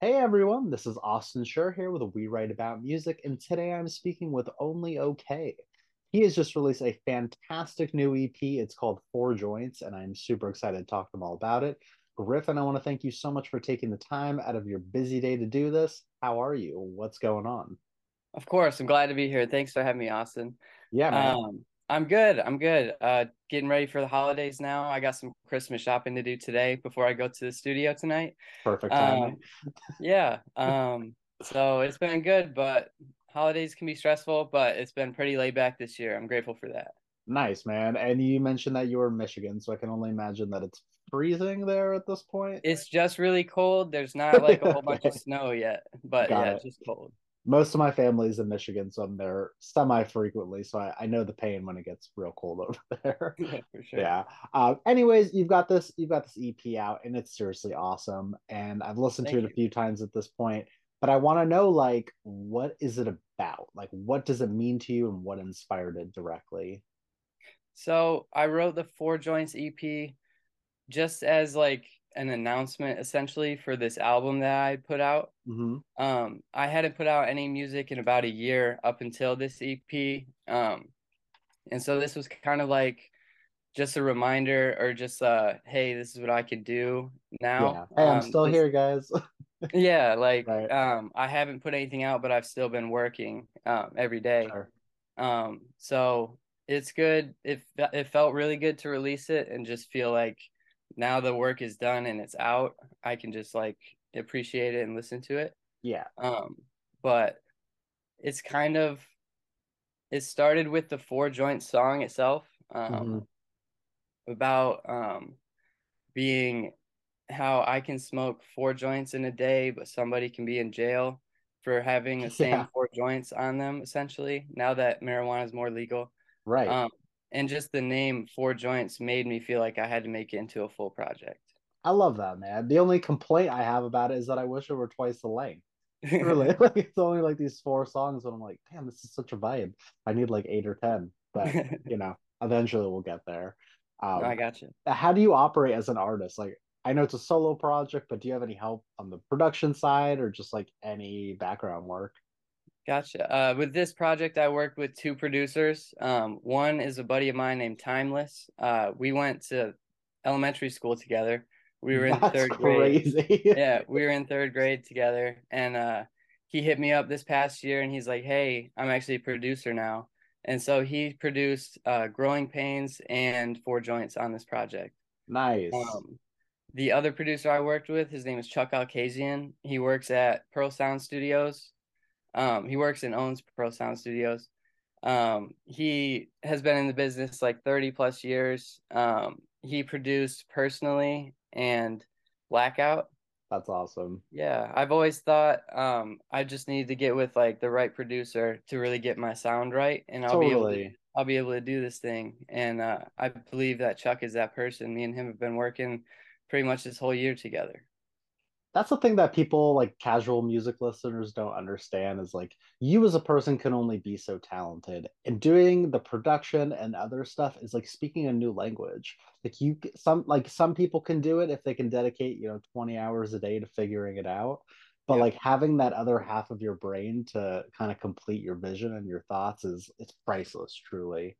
Hey everyone, this is Austin Schur here with We Write About Music, and today I'm speaking with Only Okay. He has just released a fantastic new EP. It's called Four Joints, and I'm super excited to talk to him all about it. Griffin, I want to thank you so much for taking the time out of your busy day to do this. How are you? What's going on? Of course, I'm glad to be here. Thanks for having me, Austin. Yeah, man. I'm good. Getting ready for the holidays now. I got some Christmas shopping to do today before I go to the studio tonight. Perfect timing. So it's been good, but holidays can be stressful, but it's been pretty laid back this year. I'm grateful for that. Nice, man. And you mentioned that you were in Michigan, so I can only imagine that it's freezing there at this point. It's just really cold. There's not like a whole bunch of snow yet, but it's just cold. Most of my family is in Michigan, so I'm there semi-frequently, so I know the pain when it gets real cold over there. Yeah, for sure. Yeah. Anyways, you've got this EP out, and it's seriously awesome. And I've listened to it a few times at this point, but I want to know, like, what is it about? Like, what does it mean to you, and what inspired it directly? So I wrote the Four Joints EP just as like an announcement essentially for this album that I put out. Mm-hmm. I hadn't put out any music in about a year up until this EP. And so this was kind of like just a reminder, or just, hey, this is what I can do now. Yeah. Hey, I'm still here, guys. Yeah. Like, right. I haven't put anything out, but I've still been working, every day. Sure. So it's good. It felt really good to release it and just feel like, now the work is done and it's out, I can just like appreciate it and listen to it. Yeah. But it's kind of, it started with the Four Joint song itself, about being how I can smoke four joints in a day, but somebody can be in jail for having the same four joints on them, essentially, now that marijuana is more legal. Right. And just the name Four Joints made me feel like I had to make it into a full project. I love that, man. The only complaint I have about it is that I wish it were twice the length. Really. Like, it's only like these four songs, and I'm like, damn, this is such a vibe. I need like 8 or 10. But, you know, eventually we'll get there. I got you. How do you operate as an artist? Like, I know it's a solo project, but do you have any help on the production side, or just like any background work? Gotcha. With this project, I worked with two producers. One is a buddy of mine named Timeless. We went to elementary school together. We were in third grade. Yeah, we were in third grade together. And he hit me up this past year, and he's like, hey, I'm actually a producer now. And so he produced Growing Pains and Four Joints on this project. Nice. The other producer I worked with, his name is Chuck Alkazian. He works at Pearl Sound Studios. He works and owns Pro Sound Studios. He has been in the business like 30 plus years. He produced Personally and Blackout. That's awesome. Yeah, I've always thought I just need to get with like the right producer to really get my sound right, and I'll be able to do this thing. And I believe that Chuck is that person. Me and him have been working pretty much this whole year together. That's the thing that people, like casual music listeners, don't understand, is like you as a person can only be so talented, and doing the production and other stuff is like speaking a new language. Like some people can do it if they can dedicate, you know, 20 hours a day to figuring it out, but like having that other half of your brain to kind of complete your vision and your thoughts it's priceless, truly.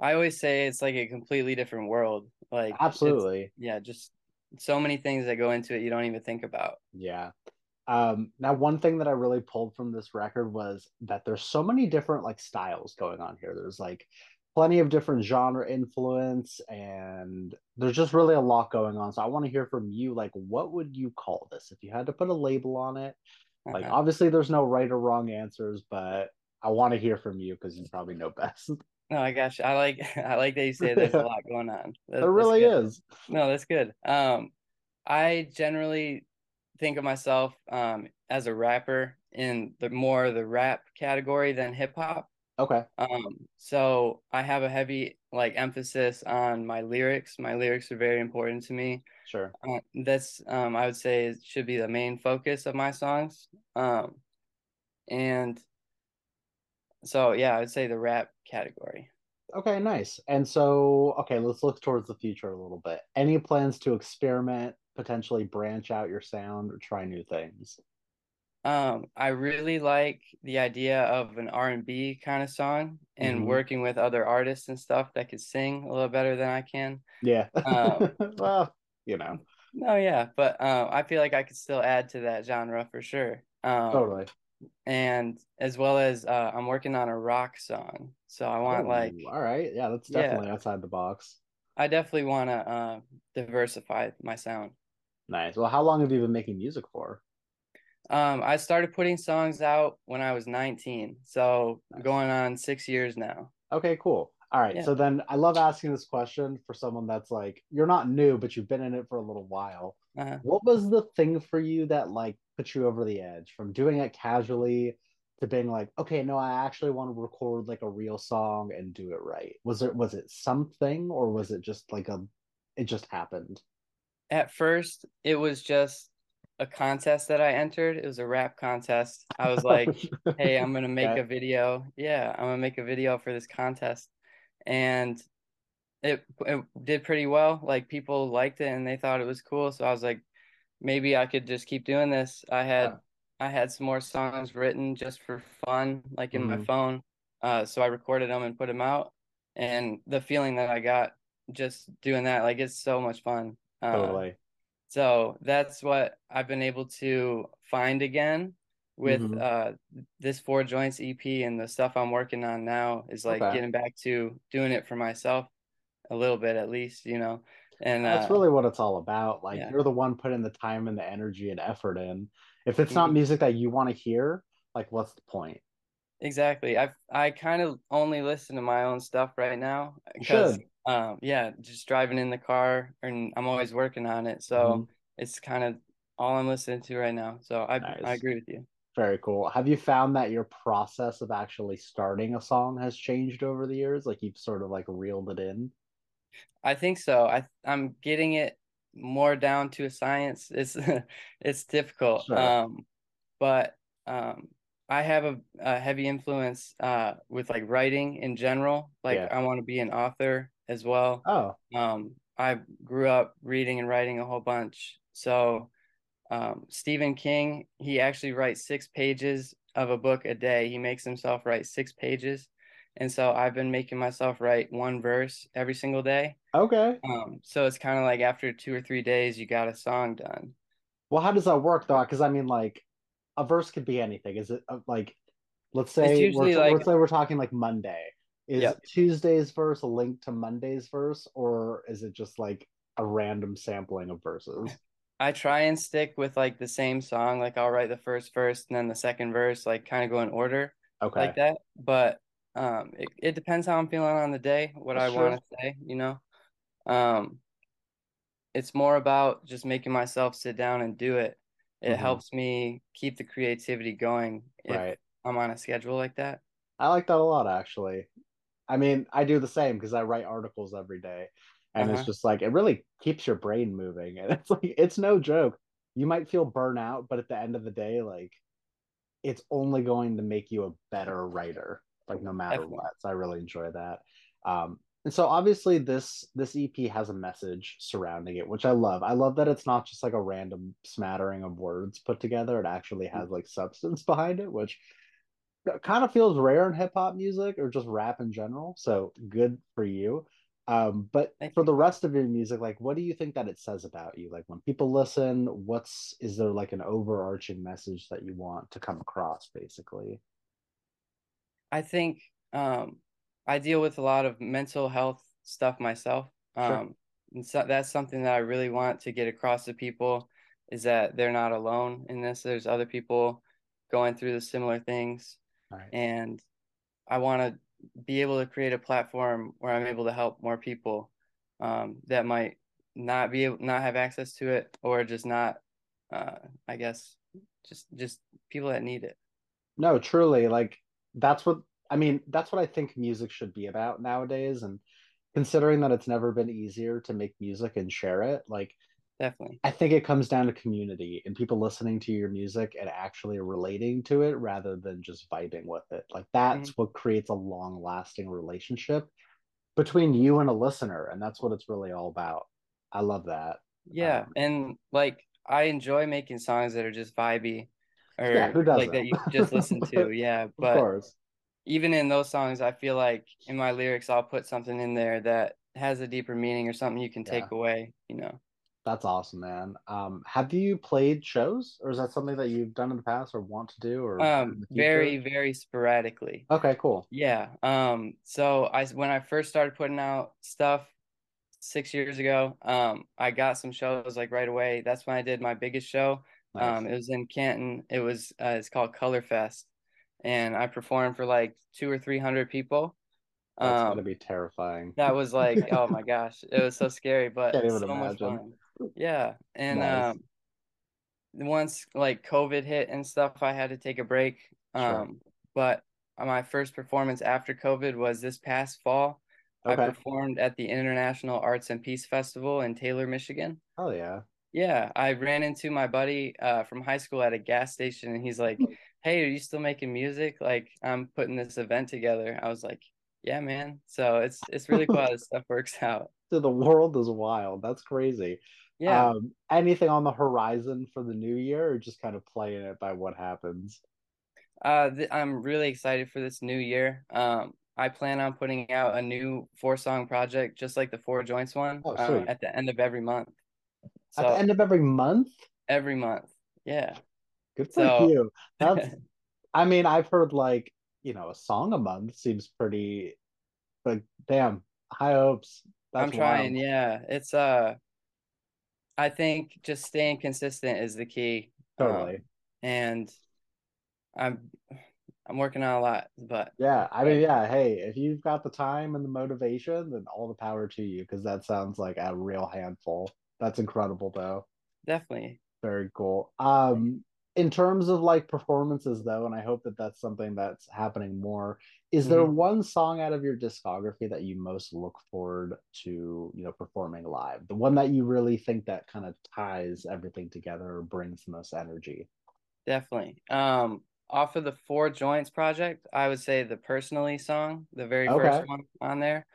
I always say it's like a completely different world. Like, absolutely. Yeah, just so many things that go into it you don't even think about. Yeah. Now, one thing that I really pulled from this record was that there's so many different like styles going on here. There's like plenty of different genre influence, and there's just really a lot going on. So I want to hear from you, like, what would you call this if you had to put a label on it? Like, obviously there's no right or wrong answers, but I want to hear from you because you probably know best. No, I got you. I like that you say there's a lot going on. There really is. No, that's good. I generally think of myself as a rapper in the rap category than hip hop. Okay. So I have a heavy like emphasis on my lyrics. My lyrics are very important to me. Sure. That's I would say it should be the main focus of my songs. And so, yeah, I would say the rap category. Okay, nice. And so, okay, let's look towards the future a little bit. Any plans to experiment, potentially branch out your sound, or try new things? I really like the idea of an R&B kind of song and working with other artists and stuff that could sing a little better than I can. Yeah. Well, you know. No, yeah. But I feel like I could still add to that genre for sure. Totally. And as well as I'm working on a rock song. So I want all right. Yeah, that's definitely outside the box. I definitely want to diversify my sound. Nice. Well, how long have you been making music for? I started putting songs out when I was 19. So going on 6 years now. Okay, cool. All right. Yeah. So then I love asking this question for someone that's like, you're not new, but you've been in it for a little while. What was the thing for you that like put you over the edge from doing it casually to being like, okay, no, I actually want to record like a real song and do it right? Was it something, or was it just like it just happened? At first, it was just a contest that I entered. It was a rap contest. I was like, hey, I'm gonna make a video. Yeah, I'm gonna make a video for this contest. And it did pretty well. Like, people liked it and they thought it was cool. So I was like, maybe I could just keep doing this. I had some more songs written just for fun, like in my phone. So I recorded them and put them out. And the feeling that I got just doing that, like, it's so much fun. Totally. So that's what I've been able to find again with this Four Joints EP, and the stuff I'm working on now is like getting back to doing it for myself a little bit, at least, you know. And that's really what it's all about. Like, you're the one putting the time and the energy and effort in. If it's not music that you want to hear, like, what's the point? Exactly. I kind of only listen to my own stuff right now. Just driving in the car, and I'm always working on it, so it's kind of all I'm listening to right now. So I agree with you. Very cool. Have you found that your process of actually starting a song has changed over the years? Like, you've sort of like reeled it in? I think so. I'm getting it more down to a science. It's it's difficult. Sure. But I have a heavy influence with like writing in general. Like, I want to be an author as well. I grew up reading and writing a whole bunch. So Stephen King, he actually writes 6 pages of a book a day. He makes himself write 6 pages. And so I've been making myself write one verse every single day. Okay. So it's kind of like after 2 or 3 days, you got a song done. Well, how does that work though? Because I mean, like, a verse could be anything. Is it like, let's say we're talking like Monday. Is Tuesday's verse a link to Monday's verse, or is it just like a random sampling of verses? I try and stick with like the same song. Like, I'll write the first verse and then the second verse, like kind of go in order like that. But it depends how I'm feeling on the day, what I want to say, you know. It's more about just making myself sit down and do it. It helps me keep the creativity going if I'm on a schedule like that. I like that a lot, actually. I mean, I do the same because I write articles every day, and it's just like, it really keeps your brain moving. And it's like, it's no joke. You might feel burnout, but at the end of the day, like, it's only going to make you a better writer, like, no matter what. So I really enjoy that. And so obviously this EP has a message surrounding it, which I love. I love that it's not just like a random smattering of words put together. It actually has like substance behind it, which kind of feels rare in hip-hop music, or just rap in general. So good for you. But for the rest of your music, like, what do you think that it says about you? Like, when people listen, is there like an overarching message that you want to come across, basically? I think I deal with a lot of mental health stuff myself. And so that's something that I really want to get across to people, is that they're not alone in this. There's other people going through the similar things. And I want to be able to create a platform where I'm able to help more people that might not have access to it, or just not, I guess, just people that need it. No, truly, like, that's what I think music should be about nowadays. And considering that it's never been easier to make music and share it, like, definitely, I think it comes down to community and people listening to your music and actually relating to it rather than just vibing with it. Like, that's what creates a long lasting relationship between you and a listener. And that's what it's really all about. I love that. And like, I enjoy making songs that are just vibey. or yeah, who doesn't? Like that you just listen to. Yeah, but of course. Even in those songs, I feel like in my lyrics, I'll put something in there that has a deeper meaning or something you can take away, you know. That's awesome, man. Have you played shows, or is that something that you've done in the past or want to do? Or very, very sporadically. Okay, cool. Yeah. So when I first started putting out stuff 6 years ago, I got some shows like right away. That's when I did my biggest show. Nice. It was in Canton. It was it's called Color Fest, and I performed for like 200 or 300 people. That's gonna be terrifying. That was like, oh my gosh, it was so scary, but so much fun. Yeah, and nice. Once like COVID hit and stuff, I had to take a break. Sure. But my first performance after COVID was this past fall. Okay. I performed at the International Arts and Peace Festival in Taylor, Michigan. Oh yeah. Yeah, I ran into my buddy from high school at a gas station, and he's like, "Hey, are you still making music? Like, I'm putting this event together." I was like, "Yeah, man." So it's really cool how this stuff works out. So the world is wild. That's crazy. Yeah. Anything on the horizon for the new year, or just kind of playing it by what happens? I'm really excited for this new year. I plan on putting out a new 4-song project, just like the Four Joints one, at the end of every month. So, at the end of every month? Every month, yeah. Good for you. That's, I mean, I've heard like, you know, a song a month seems pretty, but damn, high hopes. That's I'm trying, wild. Yeah. It's, I think just staying consistent is the key. Totally. And I'm working on a lot, but yeah, I mean, yeah, hey, if you've got the time and the motivation, then all the power to you, because that sounds like a real handful. That's incredible, though. Definitely. Very cool. In terms of like performances, though, and I hope that that's something that's happening more, is there one song out of your discography that you most look forward to, you know, performing live? The one that you really think that kind of ties everything together or brings the most energy? Definitely. Off of the Four Joints project, I would say the Personally song, the very first one on there.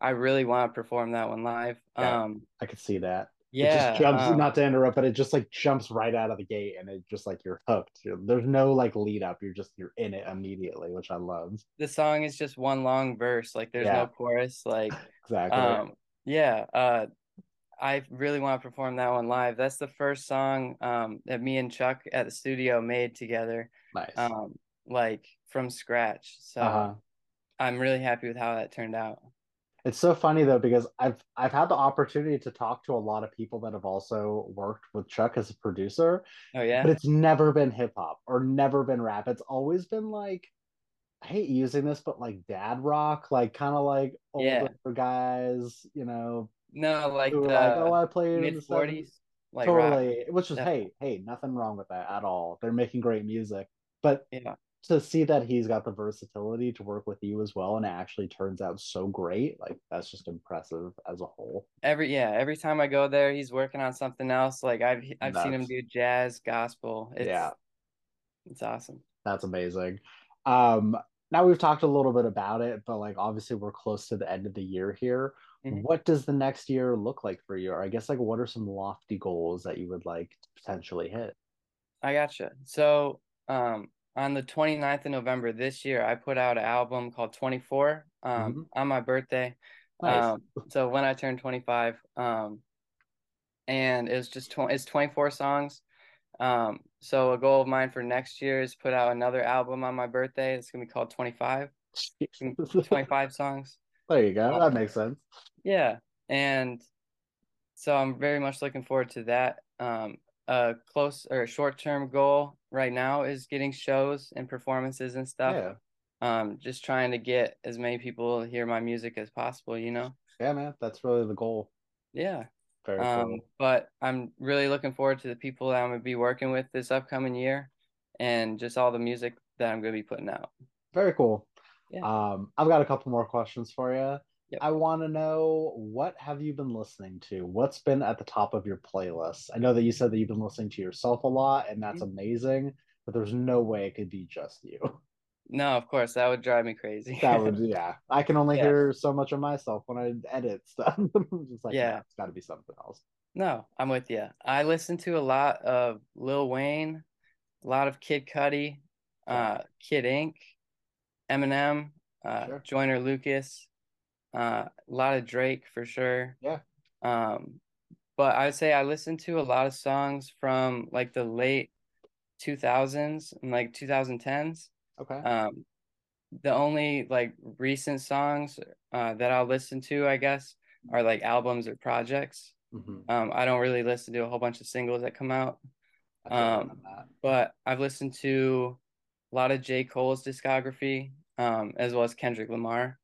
I really want to perform that one live. Yeah, I could see that. Yeah, it just jumps, not to interrupt, but it just like jumps right out of the gate, and it just like you're hooked. There's no like lead up. You're in it immediately, which I love. The song is just one long verse. Like there's no chorus. Like exactly. I really want to perform that one live. That's the first song that me and Chuck at the studio made together. Nice. Like from scratch. So I'm really happy with how that turned out. It's so funny though, because I've had the opportunity to talk to a lot of people that have also worked with Chuck as a producer. Oh yeah. But it's never been hip hop or never been rap. It's always been like, I hate using this, but like dad rock, like kind of like older guys, you know. No, like the like, oh, I played mid-40s. Like totally. Rock. Which is hey, nothing wrong with that at all. They're making great music. But to see that he's got the versatility to work with you as well, and it actually turns out so great, like that's just impressive as a whole. Every time I go there, he's working on something else. Like I've seen him do jazz, gospel. It's awesome. That's amazing. Now we've talked a little bit about it, but like obviously we're close to the end of the year here. What does the next year look like for you, or I guess like what are some lofty goals that you would like to potentially hit? I gotcha. So on the 29th of November this year, I put out an album called 24 on my birthday. Nice. So when I turned 25, and it was just it's 24 songs. So a goal of mine for next year is put out another album on my birthday. It's going to be called 25. 25 songs. There you go. That makes sense. Yeah. And so I'm very much looking forward to that. A short-term goal right now is getting shows and performances and stuff. Yeah. Just trying to get as many people to hear my music as possible, you know? Yeah, man. That's really the goal. Yeah. Very cool. But I'm really looking forward to the people that I'm going to be working with this upcoming year, and just all the music that I'm going to be putting out. Very cool. Yeah. I've got a couple more questions for you. Yep. I want to know, what have you been listening to? What's been at the top of your playlist? I know that you said that you've been listening to yourself a lot, and that's amazing, but there's no way it could be just you. No, of course. That would drive me crazy. That would, I can only hear so much of myself when I edit stuff. It's like, yeah, it's got to be something else. No, I'm with you. I listen to a lot of Lil Wayne, a lot of Kid Cudi, Kid Ink, Eminem, sure. Joyner Lucas, a lot of Drake for sure. Yeah. But I would say I listened to a lot of songs from like the late 2000s and like 2010s. Okay. The only like recent songs that I'll listen to, I guess, are like albums or projects. Mm-hmm. I don't really listen to a whole bunch of singles that come out. But I've listened to a lot of J. Cole's discography, as well as Kendrick Lamar.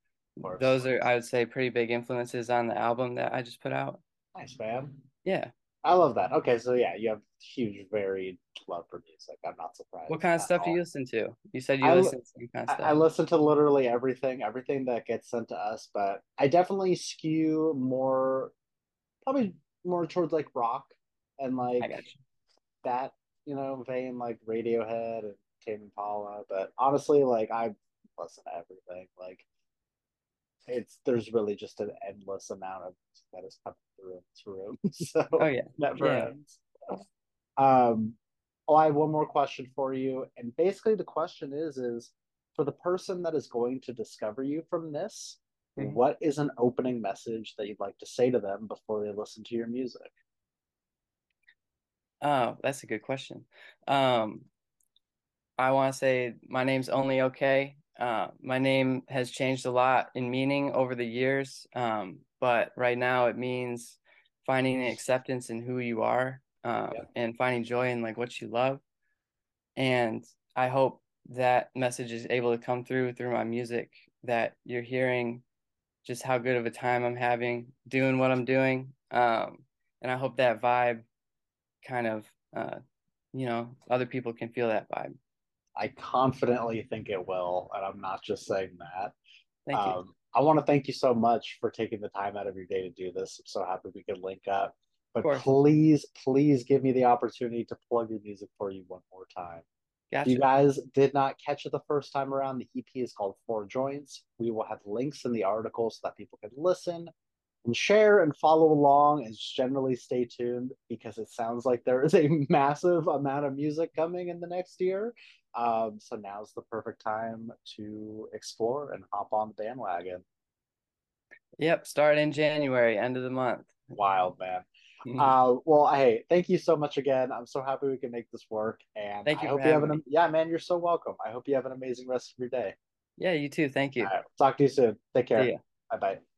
Those are, I would say, pretty big influences on the album that I just put out. Nice, man. Yeah. I love that. Okay, so yeah, you have huge, varied love for music. I'm not surprised. What kind of stuff do you listen to? You said you listen to some kind of stuff. I listen to literally everything that gets sent to us, but I definitely skew probably more towards like rock and like that, you know, vein, like Radiohead and Tame Impala. But honestly, like I listen to everything. Like there's really just an endless amount of that is coming through. So never ends. I have one more question for you, and basically the question is for the person that is going to discover you from this, mm-hmm. what is an opening message that you'd like to say to them before they listen to your music? Oh, that's a good question. I want to say my name's Only Okay. My name has changed a lot in meaning over the years, but right now it means finding acceptance in who you are, and finding joy in like what you love. And I hope that message is able to come through my music, that you're hearing just how good of a time I'm having doing what I'm doing, and I hope that vibe kind of other people can feel that vibe. I confidently think it will, and I'm not just saying that. Thank you. I want to thank you so much for taking the time out of your day to do this. I'm so happy we could link up. But please give me the opportunity to plug your music for you one more time. Gotcha. If you guys did not catch it the first time around, the EP is called Four Joints. We will have links in the article so that people can listen and share and follow along, and generally stay tuned because it sounds like there is a massive amount of music coming in the next year. So now's the perfect time to explore and hop on the bandwagon. Yep, start in January, end of the month. Wild, man. Hey, thank you so much again. I'm so happy we can make this work, and thank you. Yeah, man, you're so welcome. I hope you have an amazing rest of your day. Yeah, you too. Thank you. All right, talk to you soon. Take care. Bye bye.